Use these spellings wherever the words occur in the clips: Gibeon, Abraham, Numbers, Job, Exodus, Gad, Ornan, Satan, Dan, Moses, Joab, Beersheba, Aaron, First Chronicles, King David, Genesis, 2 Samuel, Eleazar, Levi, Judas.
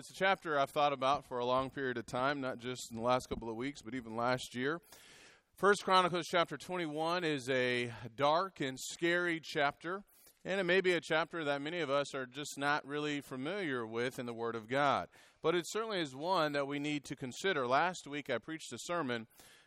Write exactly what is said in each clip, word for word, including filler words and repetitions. It's a chapter I've thought about for a long period of time, not just in the last couple of weeks, but even last year. First Chronicles chapter twenty-one is a dark and scary chapter, and it may be a chapter that many of us are just not really familiar with in the Word of God. But it certainly is one that we need to consider. Last week I preached a sermon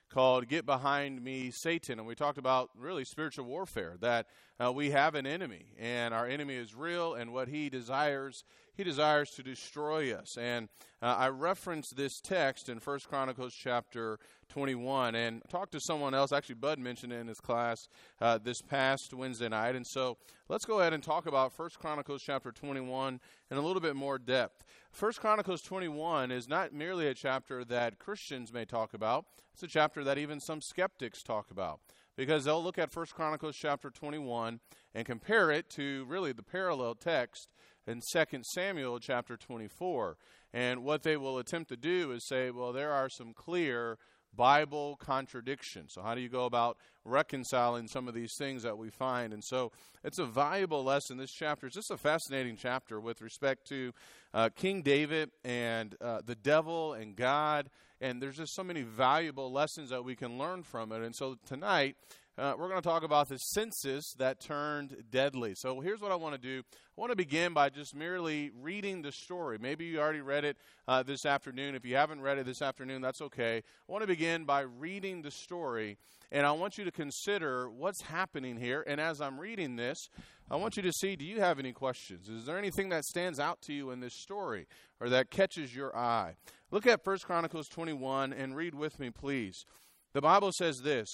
called Get Behind Me, Satan, and we talked about really spiritual warfare, that uh, we have an enemy, and our enemy is real, and what he desires, he desires to destroy us. And uh, I referenced this text in First Chronicles chapter twenty-one, and talked to someone else, actually Bud mentioned it in his class uh, this past Wednesday night, and so let's go ahead and talk about First Chronicles chapter twenty-one in a little bit more depth. First Chronicles twenty-one is not merely a chapter that Christians may talk about. It's a chapter that even some skeptics talk about, because they'll look at First Chronicles chapter twenty-one and compare it to really the parallel text in Second Samuel chapter twenty-four. And what they will attempt to do is say, well, there are some clear Bible contradiction. So how do you go about reconciling some of these things that we find? And so it's a valuable lesson. This chapter is just a fascinating chapter with respect to uh, King David and uh, the devil and God. And there's just so many valuable lessons that we can learn from it. And so tonight, Uh, we're going to talk about the census that turned deadly. So here's what I want to do. I want to begin by just merely reading the story. Maybe you already read it uh, this afternoon. If you haven't read it this afternoon, that's okay. I want to begin by reading the story, and I want you to consider what's happening here. And as I'm reading this, I want you to see, do you have any questions? Is there anything that stands out to you in this story or that catches your eye? Look at First Chronicles twenty-one and read with me, please. The Bible says this: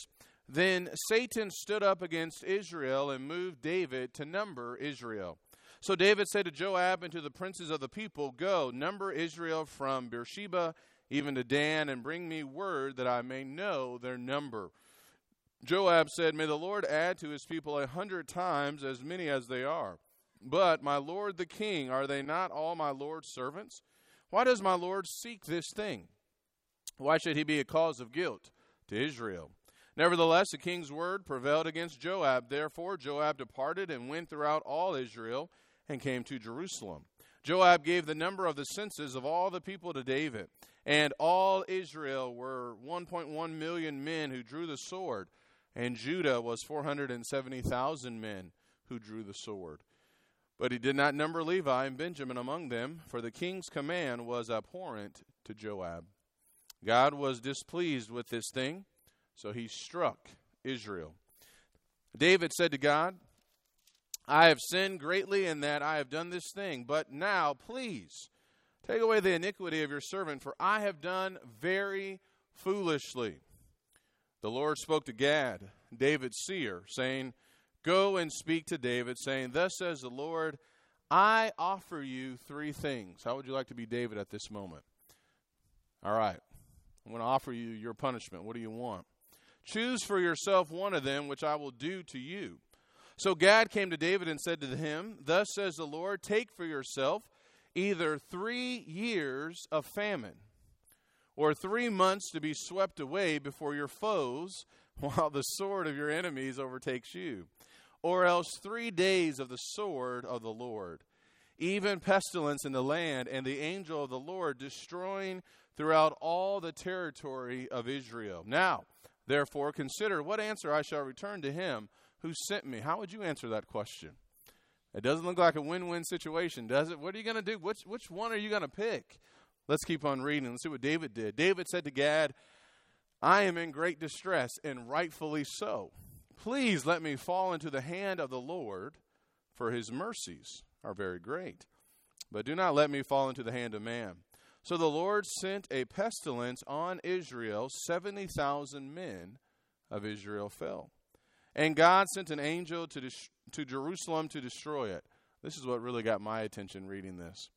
Then Satan stood up against Israel and moved David to number Israel. So David said to Joab and to the princes of the people, Go, number Israel from Beersheba even to Dan, and bring me word that I may know their number. Joab said, May the Lord add to his people a hundred times as many as they are. But, my lord the king, are they not all my lord's servants? Why does my lord seek this thing? Why should he be a cause of guilt to Israel? Nevertheless, the king's word prevailed against Joab. Therefore, Joab departed and went throughout all Israel and came to Jerusalem. Joab gave the number of the census of all the people to David, and all Israel were one point one million men who drew the sword, and Judah was four hundred seventy thousand men who drew the sword. But he did not number Levi and Benjamin among them, for the king's command was abhorrent to Joab. God was displeased with this thing, so he struck Israel. David said to God, I have sinned greatly in that I have done this thing, but now please take away the iniquity of your servant, for I have done very foolishly. The Lord spoke to Gad, David's seer, saying, Go and speak to David, saying, Thus says the Lord, I offer you three things. How would you like to be David at this moment? All right, I'm going to offer you your punishment. What do you want? Choose for yourself one of them, which I will do to you. So Gad came to David and said to him, Thus says the Lord, take for yourself either three years of famine or three months to be swept away before your foes while the sword of your enemies overtakes you, or else three days of the sword of the Lord, even pestilence in the land, and the angel of the Lord destroying throughout all the territory of Israel. Now, therefore, consider what answer I shall return to him who sent me. How would you answer that question? It doesn't look like a win-win situation, does it? What are you going to do? Which, which one are you going to pick? Let's keep on reading. Let's see what David did. David said to Gad, I am in great distress, and rightfully so. Please let me fall into the hand of the Lord, for his mercies are very great. But do not let me fall into the hand of man. So the Lord sent a pestilence on Israel. seventy thousand men of Israel fell. And God sent an angel to dis- to Jerusalem to destroy it. This is what really got my attention reading this.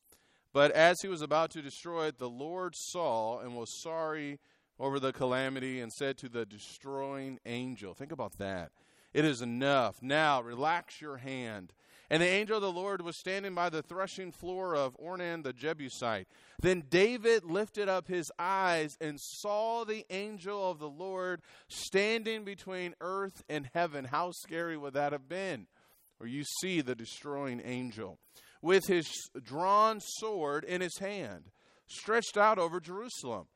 But as he was about to destroy it, the Lord saw and was sorry over the calamity and said to the destroying angel, think about that. It is enough. Now relax your hand. And the angel of the Lord was standing by the threshing floor of Ornan the Jebusite. Then David lifted up his eyes and saw the angel of the Lord standing between earth and heaven. How scary would that have been? Or you see the destroying angel. with his drawn sword in his hand, stretched out over Jerusalem.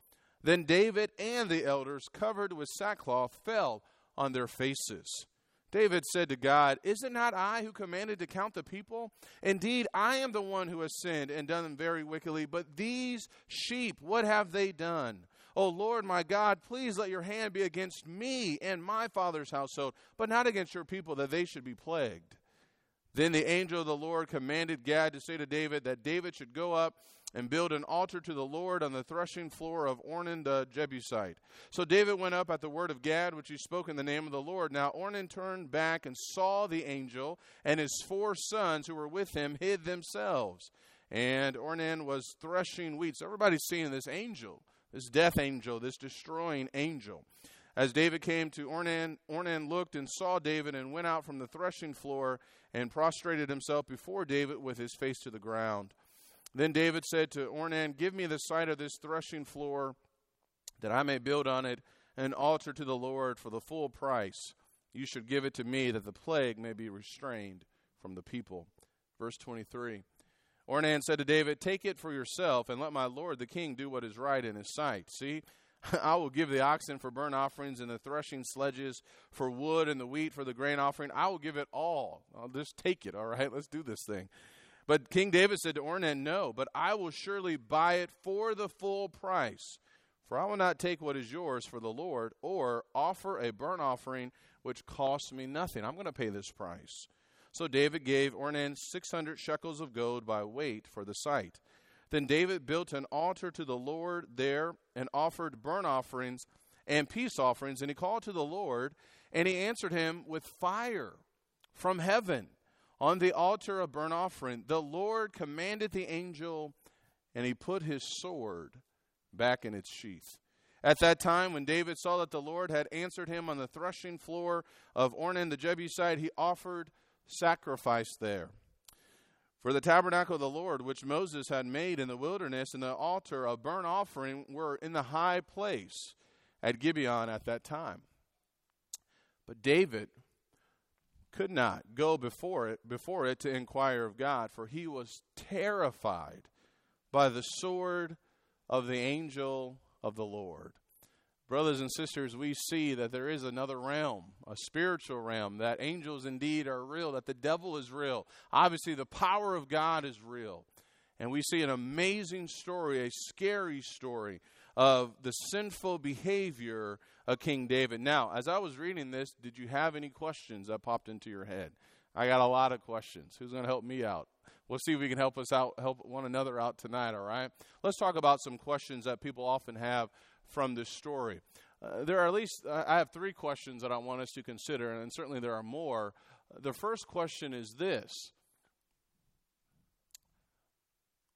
Then David and the elders, covered with sackcloth, fell on their faces. David said to God, "Is it not I who commanded to count the people? Indeed, I am the one who has sinned and done them very wickedly. But these sheep, what have they done? O Lord, my God, please let your hand be against me and my father's household, but not against your people, that they should be plagued." Then the angel of the Lord commanded Gad to say to David that David should go up and build an altar to the Lord on the threshing floor of Ornan the Jebusite. So David went up at the word of Gad, which he spoke in the name of the Lord. Now Ornan turned back and saw the angel, and his four sons who were with him hid themselves. And Ornan was threshing wheat. So everybody's seeing this angel, this death angel, this destroying angel. As David came to Ornan, Ornan looked and saw David and went out from the threshing floor and prostrated himself before David with his face to the ground. Then David said to Ornan, "Give me the site of this threshing floor, that I may build on it an altar to the Lord for the full price. You should give it to me, that the plague may be restrained from the people." Verse twenty-three. Ornan said to David, "Take it for yourself, and let my lord the king do what is right in his sight. See, I will give the oxen for burnt offerings, and the threshing sledges for wood, and the wheat for the grain offering. I will give it all." I'll just take it, all right? Let's do this thing. But King David said to Ornan, "No, but I will surely buy it for the full price. For I will not take what is yours for the Lord, or offer a burnt offering which costs me nothing. I'm going to pay this price." So David gave Ornan six hundred shekels of gold by weight for the site. Then David built an altar to the Lord there, and offered burnt offerings and peace offerings. And he called to the Lord, and he answered him with fire from heaven. On the altar of burnt offering, the Lord commanded the angel, and he put his sword back in its sheath. At that time, when David saw that the Lord had answered him on the threshing floor of Ornan the Jebusite, he offered sacrifice there for the tabernacle of the Lord, which Moses had made in the wilderness, and the altar of burnt offering were in the high place at Gibeon at that time. But David could not go before it before it to inquire of God, for he was terrified by the sword of the angel of the Lord. Brothers and sisters, we see that there is another realm, a spiritual realm, that angels indeed are real, that the devil is real. Obviously, the power of God is real. And we see an amazing story, a scary story of the sinful behavior of King David. Now, as I was reading this, did you have any questions that popped into your head? I got a lot of questions. Who's going to help me out? We'll see if we can help us out, help one another out tonight, all right? Let's talk about some questions that people often have from this story. Uh, there are at least, uh, I have three questions that I want us to consider, and certainly there are more. The first question is this.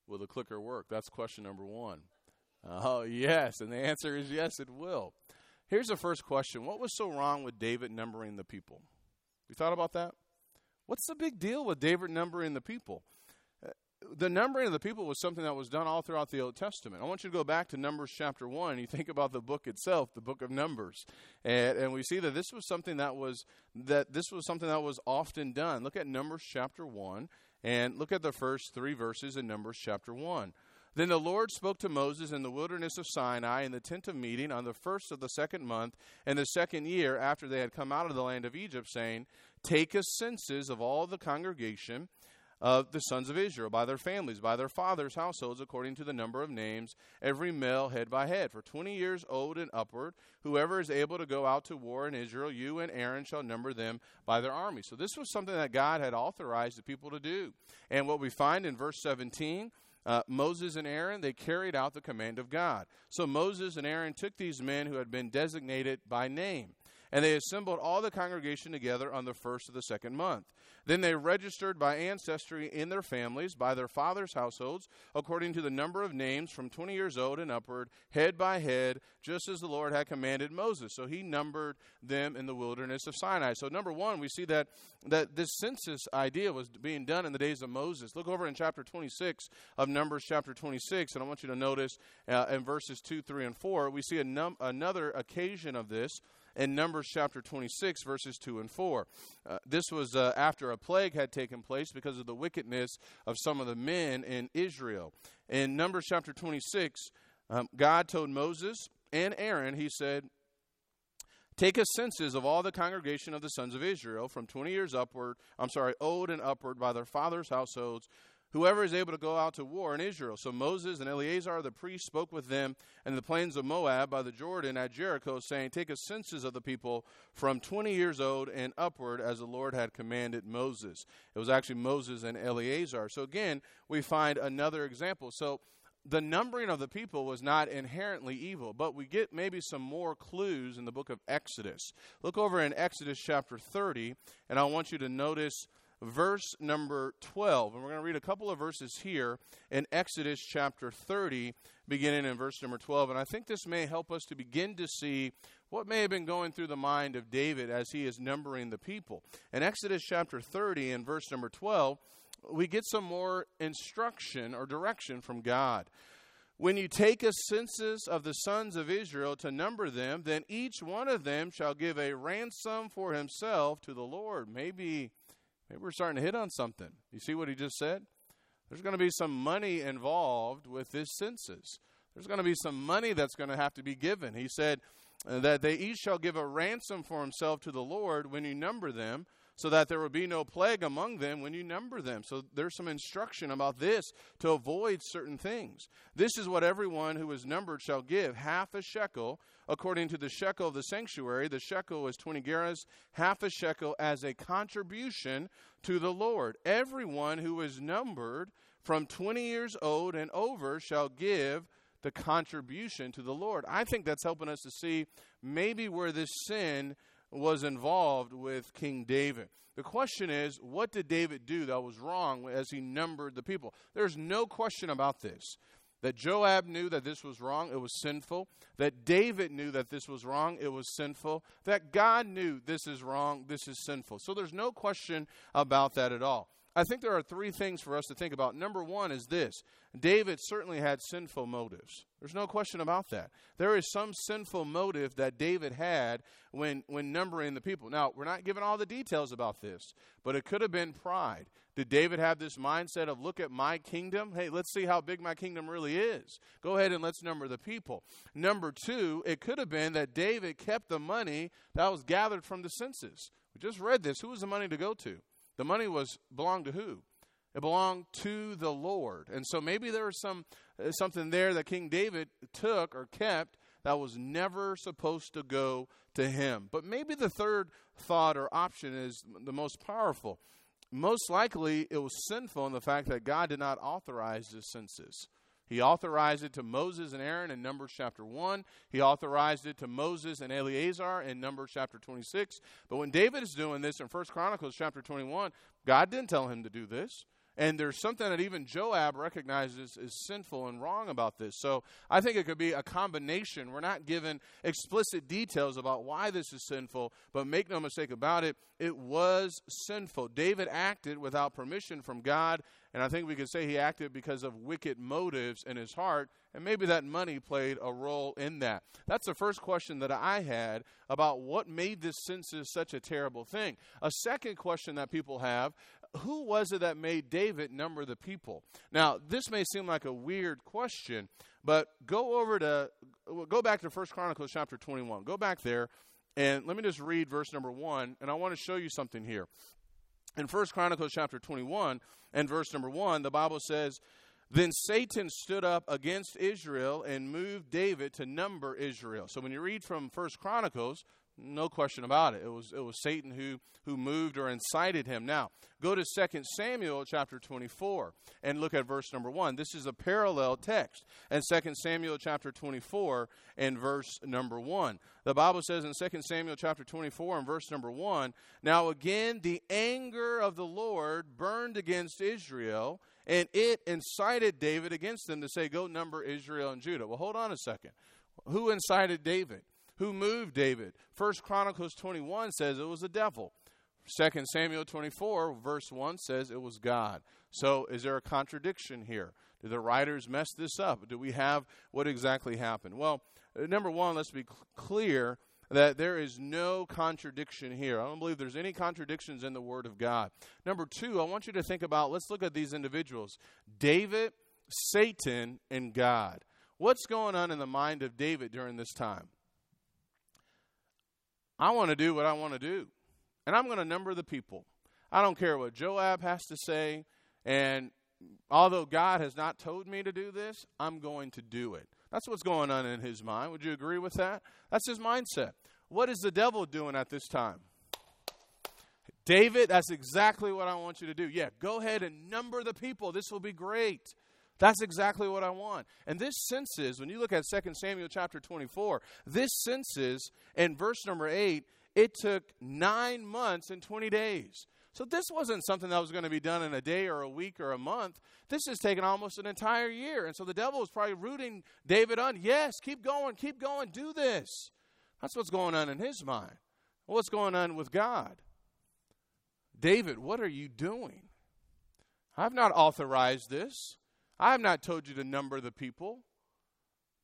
Will the clicker work? That's question number one. Oh, yes, and the answer is yes, it will. Here's the first question. What was so wrong with David numbering the people? You thought about that? What's the big deal with David numbering the people? The numbering of the people was something that was done all throughout the Old Testament. I want you to go back to Numbers chapter one. You think about the book itself, the book of Numbers, and, and we see that this was something that was that this was something that was often done. Look at Numbers chapter one, and look at the first three verses in Numbers chapter one. Then the Lord spoke to Moses in the wilderness of Sinai in the tent of meeting on the first of the second month in the second year after they had come out of the land of Egypt, saying, "Take a census of all the congregation of the sons of Israel by their families, by their fathers' households, according to the number of names, every male head by head. For twenty years old and upward, whoever is able to go out to war in Israel, you and Aaron shall number them by their army." So this was something that God had authorized the people to do. And what we find in verse seventeen, Uh, Moses and Aaron, they carried out the command of God. So Moses and Aaron took these men who had been designated by name, and they assembled all the congregation together on the first of the second month. Then they registered by ancestry in their families, by their fathers' households, according to the number of names from twenty years old and upward, head by head, just as the Lord had commanded Moses. So he numbered them in the wilderness of Sinai. So number one, we see that, that this census idea was being done in the days of Moses. Look over in chapter twenty-six of Numbers chapter twenty-six, and I want you to notice uh, in verses two, three, and four, we see a num- another occasion of this. in Numbers chapter twenty-six, verses two and four. Uh, this was uh, after a plague had taken place because of the wickedness of some of the men in Israel. In Numbers chapter twenty-six, um, God told Moses and Aaron, he said, "Take a census of all the congregation of the sons of Israel from twenty years upward, I'm sorry, old and upward by their fathers' households, whoever is able to go out to war in Israel." So Moses and Eleazar the priest spoke with them in the plains of Moab by the Jordan at Jericho, saying, "Take a census of the people from twenty years old and upward, as the Lord had commanded Moses." It was actually Moses and Eleazar. So again, we find another example. So the numbering of the people was not inherently evil, but we get maybe some more clues in the book of Exodus. Look over in Exodus chapter thirty, and I want you to notice verse number twelve, and we're going to read a couple of verses here in Exodus chapter thirty, beginning in verse number twelve, and I think this may help us to begin to see what may have been going through the mind of David as he is numbering the people. In Exodus chapter thirty and verse number twelve, we get some more instruction or direction from God. "When you take a census of the sons of Israel to number them, then each one of them shall give a ransom for himself to the Lord." Maybe, maybe we're starting to hit on something. You see what he just said? There's going to be some money involved with this census. There's going to be some money that's going to have to be given. He said that they each shall give a ransom for himself to the Lord when you number them, so that there will be no plague among them when you number them. So there's some instruction about this to avoid certain things. "This is what everyone who is numbered shall give, half a shekel, according to the shekel of the sanctuary." The shekel is twenty gerahs, half a shekel as a contribution to the Lord. "Everyone who is numbered from twenty years old and over shall give the contribution to the Lord." I think that's helping us to see maybe where this sin was involved with King David. The question is, what did David do that was wrong as he numbered the people? There's no question about this, that Joab knew that this was wrong, it was sinful, that David knew that this was wrong, it was sinful, that God knew this is wrong, this is sinful. So there's no question about that at all. I think there are three things for us to think about. Number one is this: David certainly had sinful motives. There's no question about that. There is some sinful motive that David had when, when numbering the people. Now, we're not given all the details about this, but it could have been pride. Did David have this mindset of, look at my kingdom? Hey, let's see how big my kingdom really is. Go ahead and let's number the people. Number two, it could have been that David kept the money that was gathered from the census. We just read this. Who was the money to go to? The money was belonged to who? It belonged to the Lord. And so maybe there was some uh, something there that King David took or kept that was never supposed to go to him. But maybe the third thought or option is the most powerful. Most likely it was sinful in the fact that God did not authorize this census. He authorized it to Moses and Aaron in Numbers chapter one. He authorized it to Moses and Eleazar in Numbers chapter twenty-six. But when David is doing this in First Chronicles chapter twenty-one, God didn't tell him to do this. And there's something that even Joab recognizes is sinful and wrong about this. So I think it could be a combination. We're not given explicit details about why this is sinful, but make no mistake about it, it was sinful. David acted without permission from God, and I think we could say he acted because of wicked motives in his heart, and maybe that money played a role in that. That's the first question that I had about what made this census such a terrible thing. A second question that people have: who was it that made David number the people? Now, this may seem like a weird question, but go over to, go back to First Chronicles chapter twenty-one. Go back there, and let me just read verse number one, and I want to show you something here. In First Chronicles chapter twenty-one and verse number one, the Bible says, "Then Satan stood up against Israel and moved David to number Israel." So when you read from First Chronicles, no question about it. It was it was Satan who, who moved or incited him. Now, go to Second Samuel chapter twenty-four and look at verse number one. This is a parallel text. And Second Samuel chapter twenty-four and verse number one. The Bible says in Second Samuel chapter twenty-four and verse number one, "Now again the anger of the Lord burned against Israel, and it incited David against them to say, go number Israel and Judah." Well, hold on a second. Who incited David? Who moved David? First Chronicles twenty-one says it was the devil. Second Samuel twenty-four, verse one says it was God. So is there a contradiction here? Did the writers mess this up? Do we have what exactly happened? Well, number one, let's be clear that there is no contradiction here. I don't believe there's any contradictions in the Word of God. Number two, I want you to think about, let's look at these individuals, David, Satan, and God. What's going on in the mind of David during this time? I want to do what I want to do, and I'm going to number the people. I don't care what Joab has to say, and although God has not told me to do this, I'm going to do it. That's what's going on in his mind. Would you agree with that? That's his mindset. What is the devil doing at this time? David, that's exactly what I want you to do. Yeah, go ahead and number the people. This will be great. That's exactly what I want. And this senses, when you look at Second Samuel chapter twenty-four, this senses in verse number eight, it took nine months and twenty days. So this wasn't something that was going to be done in a day or a week or a month. This has taken almost an entire year. And so the devil was probably rooting David on. Yes, keep going, keep going, do this. That's what's going on in his mind. What's going on with God? David, what are you doing? I've not authorized this. I have not told you to number the people,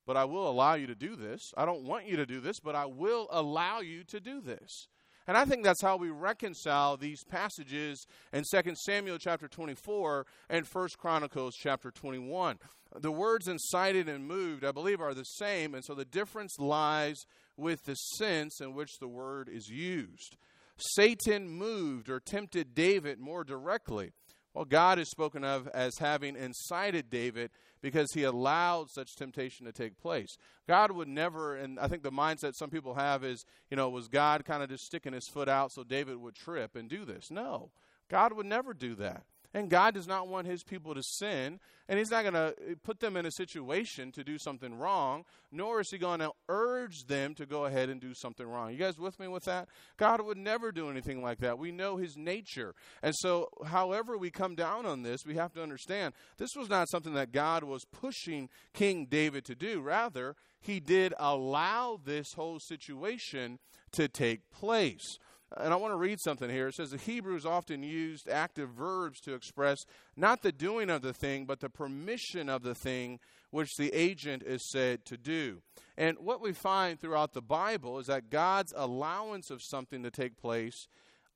but I will allow you to do this. I don't want you to do this, but I will allow you to do this. And I think that's how we reconcile these passages in Second Samuel chapter twenty-four and First Chronicles chapter twenty-one. The words incited and moved, I believe, are the same, and so the difference lies with the sense in which the word is used. Satan moved or tempted David more directly. Well, God is spoken of as having incited David because he allowed such temptation to take place. God would never, and I think the mindset some people have is, you know, was God kind of just sticking his foot out so David would trip and do this? No, God would never do that. And God does not want his people to sin, and he's not going to put them in a situation to do something wrong, nor is he going to urge them to go ahead and do something wrong. You guys with me with that? God would never do anything like that. We know his nature. And so however we come down on this, we have to understand this was not something that God was pushing King David to do. Rather, he did allow this whole situation to take place. And I want to read something here. It says the Hebrews often used active verbs to express not the doing of the thing, but the permission of the thing which the agent is said to do. And what we find throughout the Bible is that God's allowance of something to take place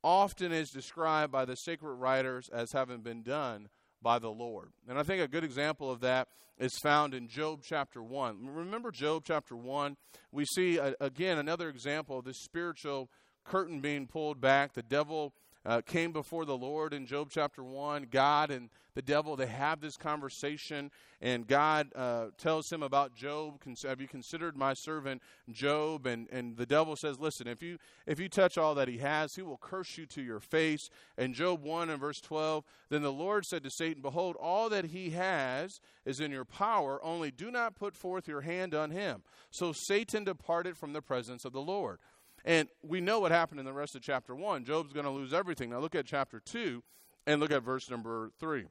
often is described by the sacred writers as having been done by the Lord. And I think a good example of that is found in Job chapter one. Remember Job chapter one? We see, uh, again, another example of this spiritual curtain being pulled back. The devil uh, came before the Lord in Job chapter one. God and the devil, they have this conversation, and God uh, tells him about Job. Have you considered my servant Job? And and the devil says, listen, if you if you touch all that he has, he will curse you to your face. And Job one and verse twelve, then the Lord said to Satan, behold, all that he has is in your power, only do not put forth your hand on him. So Satan departed from the presence of the Lord. And we know what happened in the rest of chapter one. Job's going to lose everything. Now look at chapter two and look at verse number three.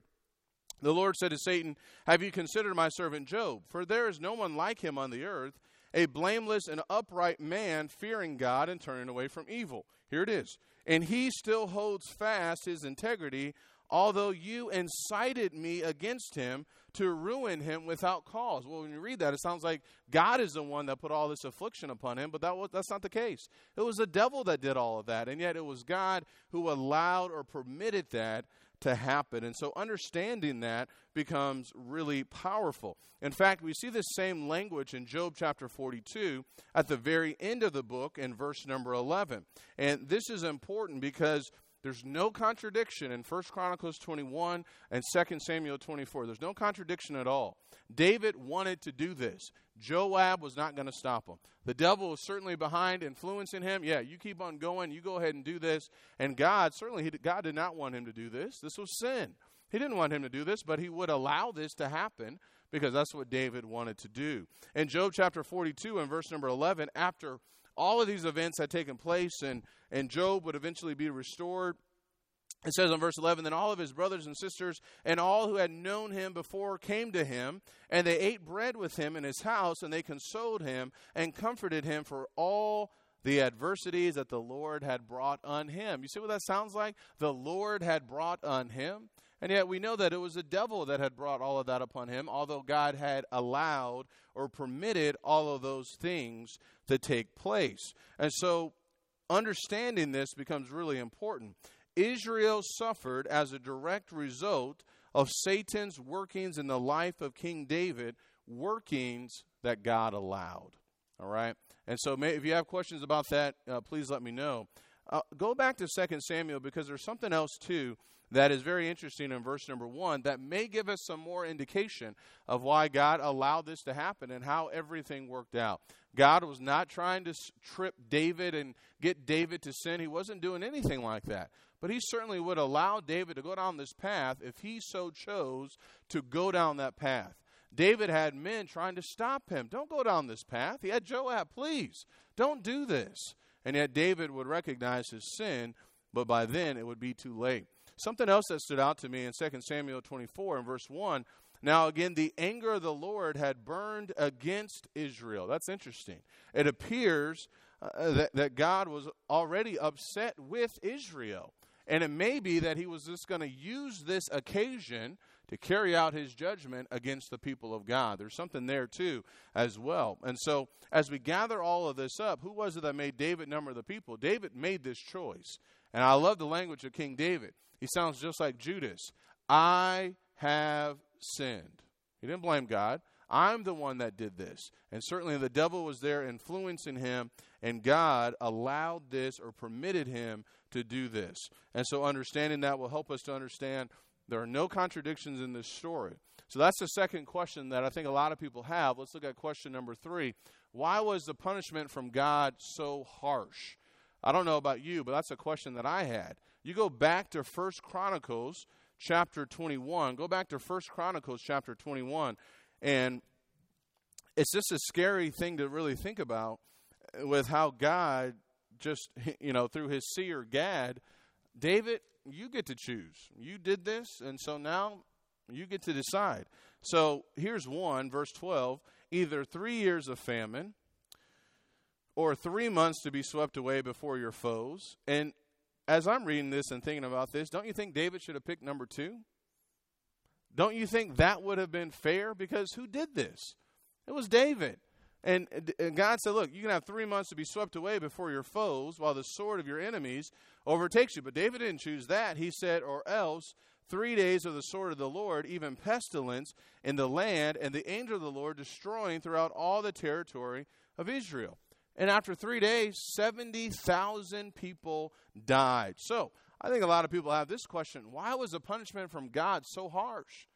The Lord said to Satan, have you considered my servant Job? For there is no one like him on the earth, a blameless and upright man, fearing God and turning away from evil. Here it is. And he still holds fast his integrity, although you incited me against him to ruin him without cause. Well, when you read that, it sounds like God is the one that put all this affliction upon him, but that was, that's not the case. It was the devil that did all of that, and yet it was God who allowed or permitted that to happen. And so understanding that becomes really powerful. In fact, we see this same language in Job chapter forty-two at the very end of the book in verse number eleven. And this is important because there's no contradiction in First Chronicles twenty-one and Second Samuel twenty-four. There's no contradiction at all. David wanted to do this. Joab was not going to stop him. The devil was certainly behind, influencing him. Yeah, you keep on going. You go ahead and do this. And God, certainly he, God did not want him to do this. This was sin. He didn't want him to do this, but he would allow this to happen because that's what David wanted to do. In Job chapter forty-two and verse number eleven, after all of these events had taken place, and, and Job would eventually be restored. It says in verse eleven, then all of his brothers and sisters and all who had known him before came to him, and they ate bread with him in his house, and they consoled him and comforted him for all the adversities that the Lord had brought on him. You see what that sounds like? The Lord had brought on him. And yet we know that it was the devil that had brought all of that upon him, although God had allowed or permitted all of those things to take place. And so understanding this becomes really important. Israel suffered as a direct result of Satan's workings in the life of King David, workings that God allowed. All right. And so may, if you have questions about that, uh, please let me know. Uh, go back to Second Samuel, because there's something else, too, that is very interesting in verse number one that may give us some more indication of why God allowed this to happen and how everything worked out. God was not trying to trip David and get David to sin. He wasn't doing anything like that. But he certainly would allow David to go down this path if he so chose to go down that path. David had men trying to stop him. Don't go down this path. He had Joab, please, don't do this. And yet David would recognize his sin, but by then it would be too late. Something else that stood out to me in Second Samuel twenty-four and verse one. Now, again, the anger of the Lord had burned against Israel. That's interesting. It appears uh, that, that God was already upset with Israel. And it may be that he was just going to use this occasion to carry out his judgment against the people of God. There's something there, too, as well. And so as we gather all of this up, who was it that made David number the people? David made this choice. And I love the language of King David. He sounds just like Judas. I have sinned. He didn't blame God. I'm the one that did this. And certainly the devil was there influencing him, and God allowed this or permitted him to do this. And so understanding that will help us to understand there are no contradictions in this story. So that's the second question that I think a lot of people have. Let's look at question number three. Why was the punishment from God so harsh? I don't know about you, but that's a question that I had. You go back to First Chronicles chapter twenty-one. Go back to First Chronicles chapter twenty-one. And it's just a scary thing to really think about with how God just, you know, through his seer Gad, David, you get to choose. You did this, and so now you get to decide. So here's one, verse twelve, either three years of famine or three months to be swept away before your foes. And as I'm reading this and thinking about this, don't you think David should have picked number two? Don't you think that would have been fair? Because who did this? It was David. And, and God said, look, you can have three months to be swept away before your foes while the sword of your enemies overtakes you. But David didn't choose that. He said, or else three days of the sword of the Lord, even pestilence in the land, and the angel of the Lord destroying throughout all the territory of Israel. And after three days, seventy thousand people died. So I think a lot of people have this question. Why was the punishment from God so harsh?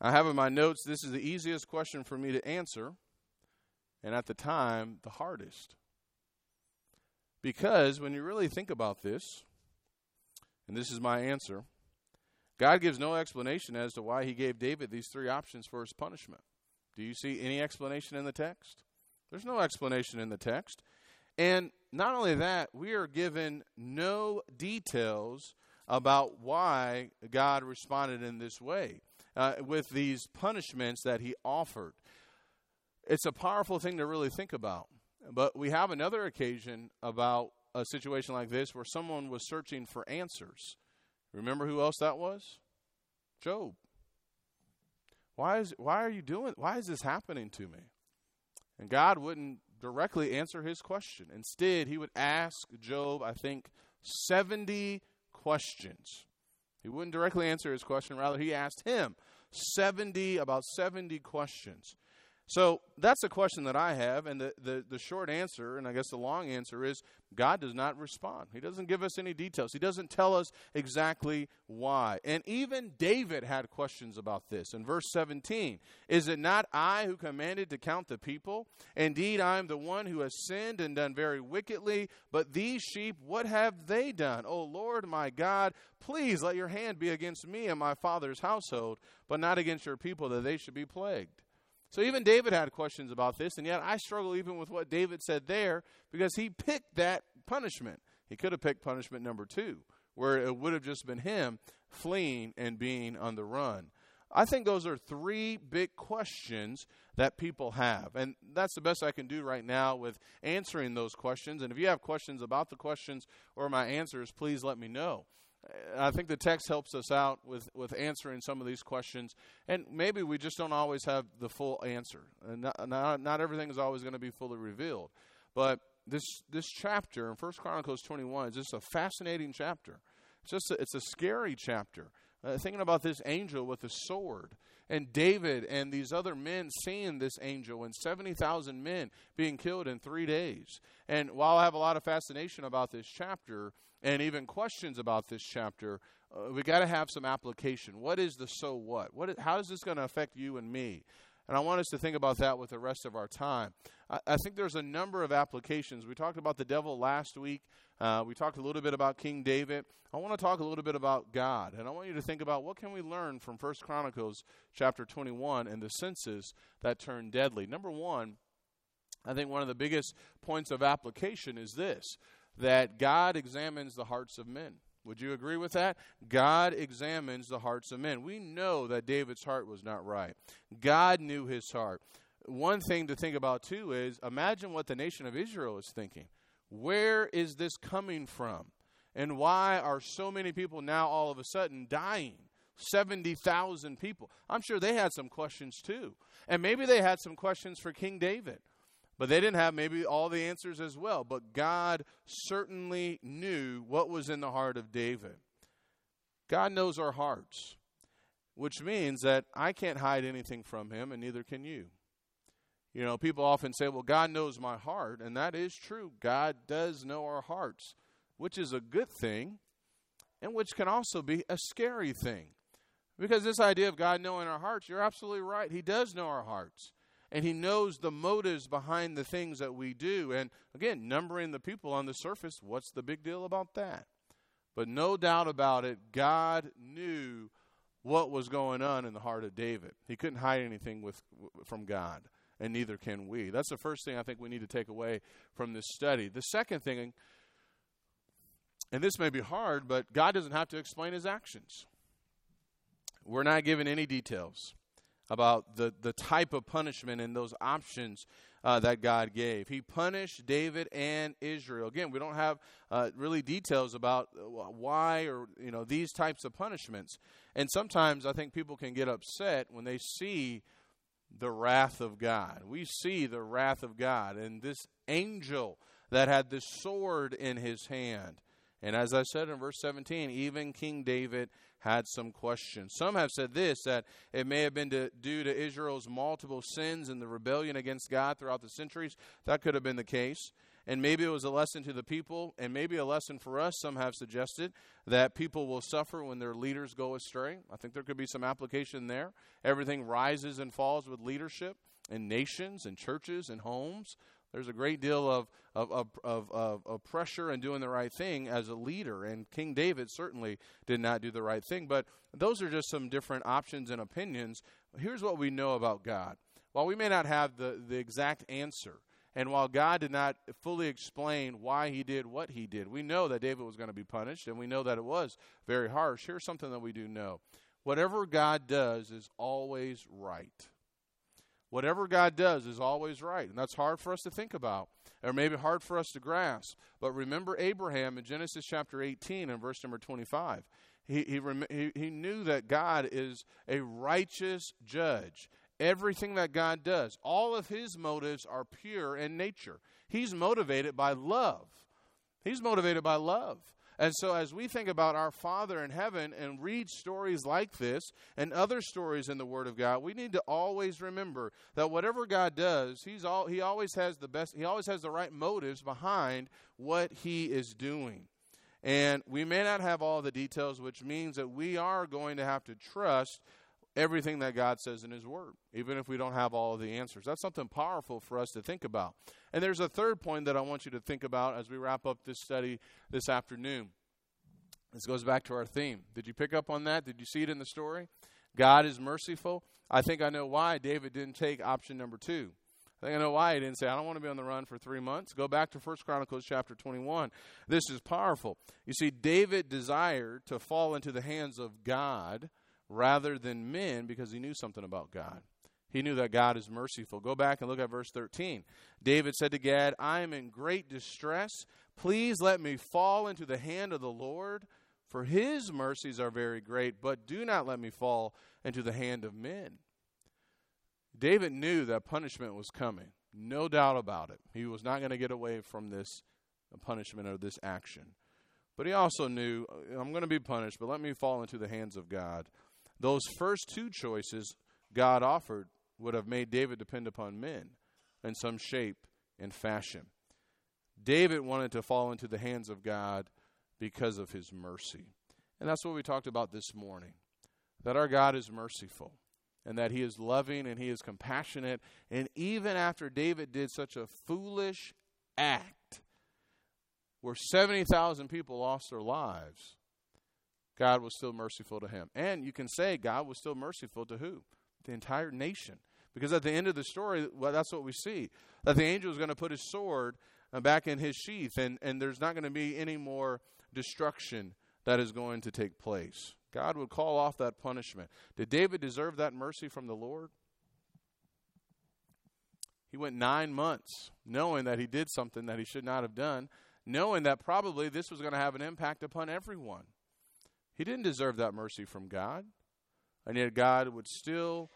I have in my notes, this is the easiest question for me to answer, and at the time, the hardest. Because when you really think about this, and this is my answer, God gives no explanation as to why he gave David these three options for his punishment. Do you see any explanation in the text? There's no explanation in the text. And not only that, we are given no details about why God responded in this way. Uh, with these punishments that he offered. It's a powerful thing to really think about. But we have another occasion about a situation like this where someone was searching for answers. Remember who else that was? Job. Why is why are you doing why is this happening to me? And God wouldn't directly answer his question. Instead, he would ask Job, I think, seventy questions. He wouldn't directly answer his question. Rather, he asked him seventy, about seventy questions. So that's a question that I have. And the, the, the short answer, and I guess the long answer is, God does not respond. He doesn't give us any details. He doesn't tell us exactly why. And even David had questions about this. In verse seventeen, is it not I who commanded to count the people? Indeed, I am the one who has sinned and done very wickedly. But these sheep, what have they done? O Lord, my God, please let your hand be against me and my father's household, but not against your people, that they should be plagued. So even David had questions about this, and yet I struggle even with what David said there, because he picked that punishment. He could have picked punishment number two, where it would have just been him fleeing and being on the run. I think those are three big questions that people have. And that's the best I can do right now with answering those questions. And if you have questions about the questions or my answers, please let me know. I think the text helps us out with, with answering some of these questions. And maybe we just don't always have the full answer. And not, not, not everything is always going to be fully revealed. But this this chapter in First Chronicles twenty-one is just a fascinating chapter. It's just a, it's a scary chapter. Uh, thinking about this angel with a sword and David and these other men seeing this angel and seventy thousand men being killed in three days. And while I have a lot of fascination about this chapter and even questions about this chapter, uh, we got to have some application. What is the so what? What is, how is this going to affect you and me? And I want us to think about that with the rest of our time. I, I think there's a number of applications. We talked about the devil last week. Uh, we talked a little bit about King David. I want to talk a little bit about God. And I want you to think about what can we learn from First Chronicles chapter twenty-one and the senses that turn deadly. Number one, I think one of the biggest points of application is this, that God examines the hearts of men. Would you agree with that? God examines the hearts of men. We know that David's heart was not right. God knew his heart. One thing to think about, too, is imagine what the nation of Israel is thinking. Where is this coming from? And why are so many people now all of a sudden dying? seventy thousand people. I'm sure they had some questions, too. And maybe they had some questions for King David. But they didn't have maybe all the answers as well. But God certainly knew what was in the heart of David. God knows our hearts, which means that I can't hide anything from him, and neither can you. You know, people often say, well, God knows my heart, and that is true. God does know our hearts, which is a good thing, and which can also be a scary thing. Because this idea of God knowing our hearts, you're absolutely right. He does know our hearts. And he knows the motives behind the things that we do. And again, numbering the people on the surface, what's the big deal about that? But no doubt about it, God knew what was going on in the heart of David. He couldn't hide anything with, from God, and neither can we. That's the first thing I think we need to take away from this study. The second thing, and this may be hard, but God doesn't have to explain his actions. We're not given any details about the, the type of punishment and those options uh, that God gave. He punished David and Israel. Again, we don't have uh, really details about why or, you know, these types of punishments. And sometimes I think people can get upset when they see the wrath of God. We see the wrath of God and this angel that had this sword in his hand. And as I said in verse seventeen, even King David had some questions. Some have said this, that it may have been to, due to Israel's multiple sins and the rebellion against God throughout the centuries. That could have been the case. And maybe it was a lesson to the people, and maybe a lesson for us. Some have suggested that people will suffer when their leaders go astray. I think there could be some application there. Everything rises and falls with leadership in nations and churches and homes. There's a great deal of of, of, of, of of pressure in doing the right thing as a leader, and King David certainly did not do the right thing. But those are just some different options and opinions. Here's what we know about God. While we may not have the, the exact answer, and while God did not fully explain why he did what he did, we know that David was going to be punished, and we know that it was very harsh. Here's something that we do know. Whatever God does is always right. Whatever God does is always right, and that's hard for us to think about, or maybe hard for us to grasp. But remember Abraham in Genesis chapter eighteen and verse number twenty-five. He he he, he knew that God is a righteous judge. Everything that God does, all of his motives are pure in nature. He's motivated by love. He's motivated by love. And so as we think about our Father in heaven and read stories like this and other stories in the Word of God, we need to always remember that whatever God does, he's all, he always has the best, he always has the right motives behind what he is doing. And we may not have all the details, which means that we are going to have to trust everything that God says in his word, even if we don't have all of the answers. That's something powerful for us to think about. And there's a third point that I want you to think about as we wrap up this study this afternoon. This goes back to our theme. Did you pick up on that? Did you see it in the story? God is merciful. I think I know why David didn't take option number two. I think I know why he didn't say, I don't want to be on the run for three months. Go back to First Chronicles chapter twenty-one. This is powerful. You see, David desired to fall into the hands of God rather than men, because he knew something about God. He knew that God is merciful. Go back and look at verse thirteen. David said to Gad, I am in great distress. Please let me fall into the hand of the Lord, for his mercies are very great, but do not let me fall into the hand of men. David knew that punishment was coming. No doubt about it. He was not going to get away from this punishment or this action. But he also knew, I'm going to be punished, but let me fall into the hands of God. Those first two choices God offered would have made David depend upon men in some shape and fashion. David wanted to fall into the hands of God because of his mercy. And that's what we talked about this morning, that our God is merciful, and that he is loving and he is compassionate. And even after David did such a foolish act where seventy thousand people lost their lives, God was still merciful to him. And you can say God was still merciful to who? The entire nation. Because at the end of the story, well, that's what we see, that the angel is going to put his sword back in his sheath, and, and there's not going to be any more destruction that is going to take place. God would call off that punishment. Did David deserve that mercy from the Lord? He went nine months knowing that he did something that he should not have done, knowing that probably this was going to have an impact upon everyone. He didn't deserve that mercy from God, and yet God would still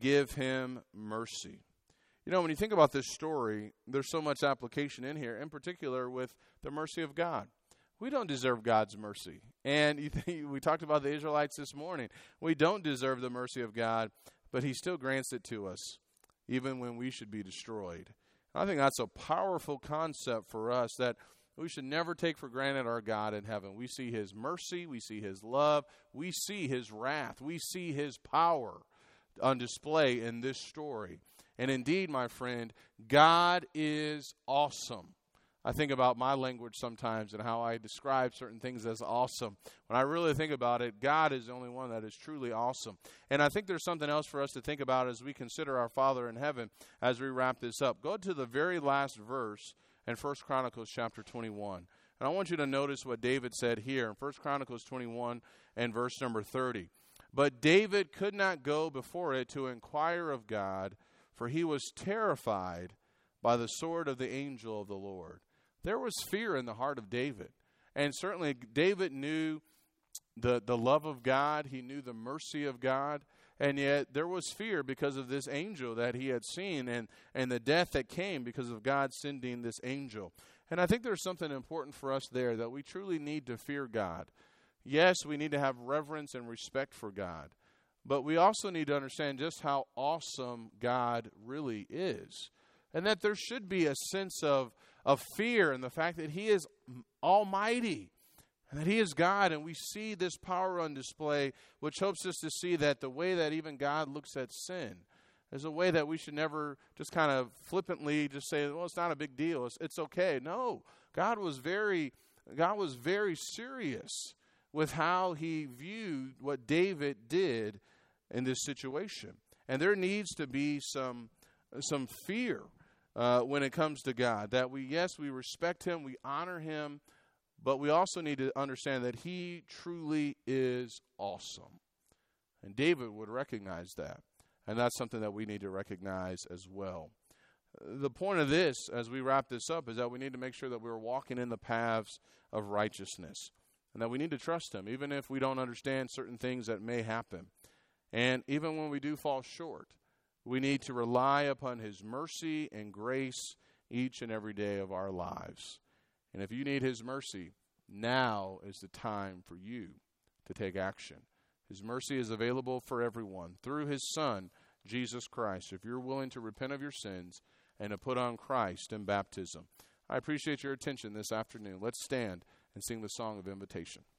give him mercy. You know, when you think about this story, there's so much application in here, in particular with the mercy of God. We don't deserve God's mercy. And you think, we talked about the Israelites this morning. We don't deserve the mercy of God, but he still grants it to us, even when we should be destroyed. I think that's a powerful concept for us, that we should never take for granted our God in heaven. We see his mercy. We see his love. We see his wrath. We see his power on display in this story. And indeed, my friend, God is awesome. I think about my language sometimes and how I describe certain things as awesome. When I really think about it, God is the only one that is truly awesome. And I think there's something else for us to think about as we consider our Father in heaven as we wrap this up. Go to the very last verse in First Chronicles chapter twenty-one. And I want you to notice what David said here in First Chronicles twenty-one and verse number thirty. But David could not go before it to inquire of God, for he was terrified by the sword of the angel of the Lord. There was fear in the heart of David. And certainly David knew the, the love of God. He knew the mercy of God. And yet there was fear because of this angel that he had seen, and, and the death that came because of God sending this angel. And I think there's something important for us there, that we truly need to fear God. Yes, we need to have reverence and respect for God. But we also need to understand just how awesome God really is. And that there should be a sense of, of fear in the fact that he is almighty and that he is God. And we see this power on display, which helps us to see that the way that even God looks at sin is a way that we should never just kind of flippantly just say, well, it's not a big deal. It's, it's okay. No, God was very, God was very serious with how he viewed what David did in this situation. And there needs to be some, some fear Uh, when it comes to God, that we, yes, we respect him, we honor him, but we also need to understand that he truly is awesome. And David would recognize that. And that's something that we need to recognize as well. The point of this, as we wrap this up, is that we need to make sure that we're walking in the paths of righteousness, and that we need to trust him, even if we don't understand certain things that may happen. And even when we do fall short, we need to rely upon his mercy and grace each and every day of our lives. And if you need his mercy, now is the time for you to take action. His mercy is available for everyone through his Son, Jesus Christ, if you're willing to repent of your sins and to put on Christ in baptism. I appreciate your attention this afternoon. Let's stand and sing the song of invitation.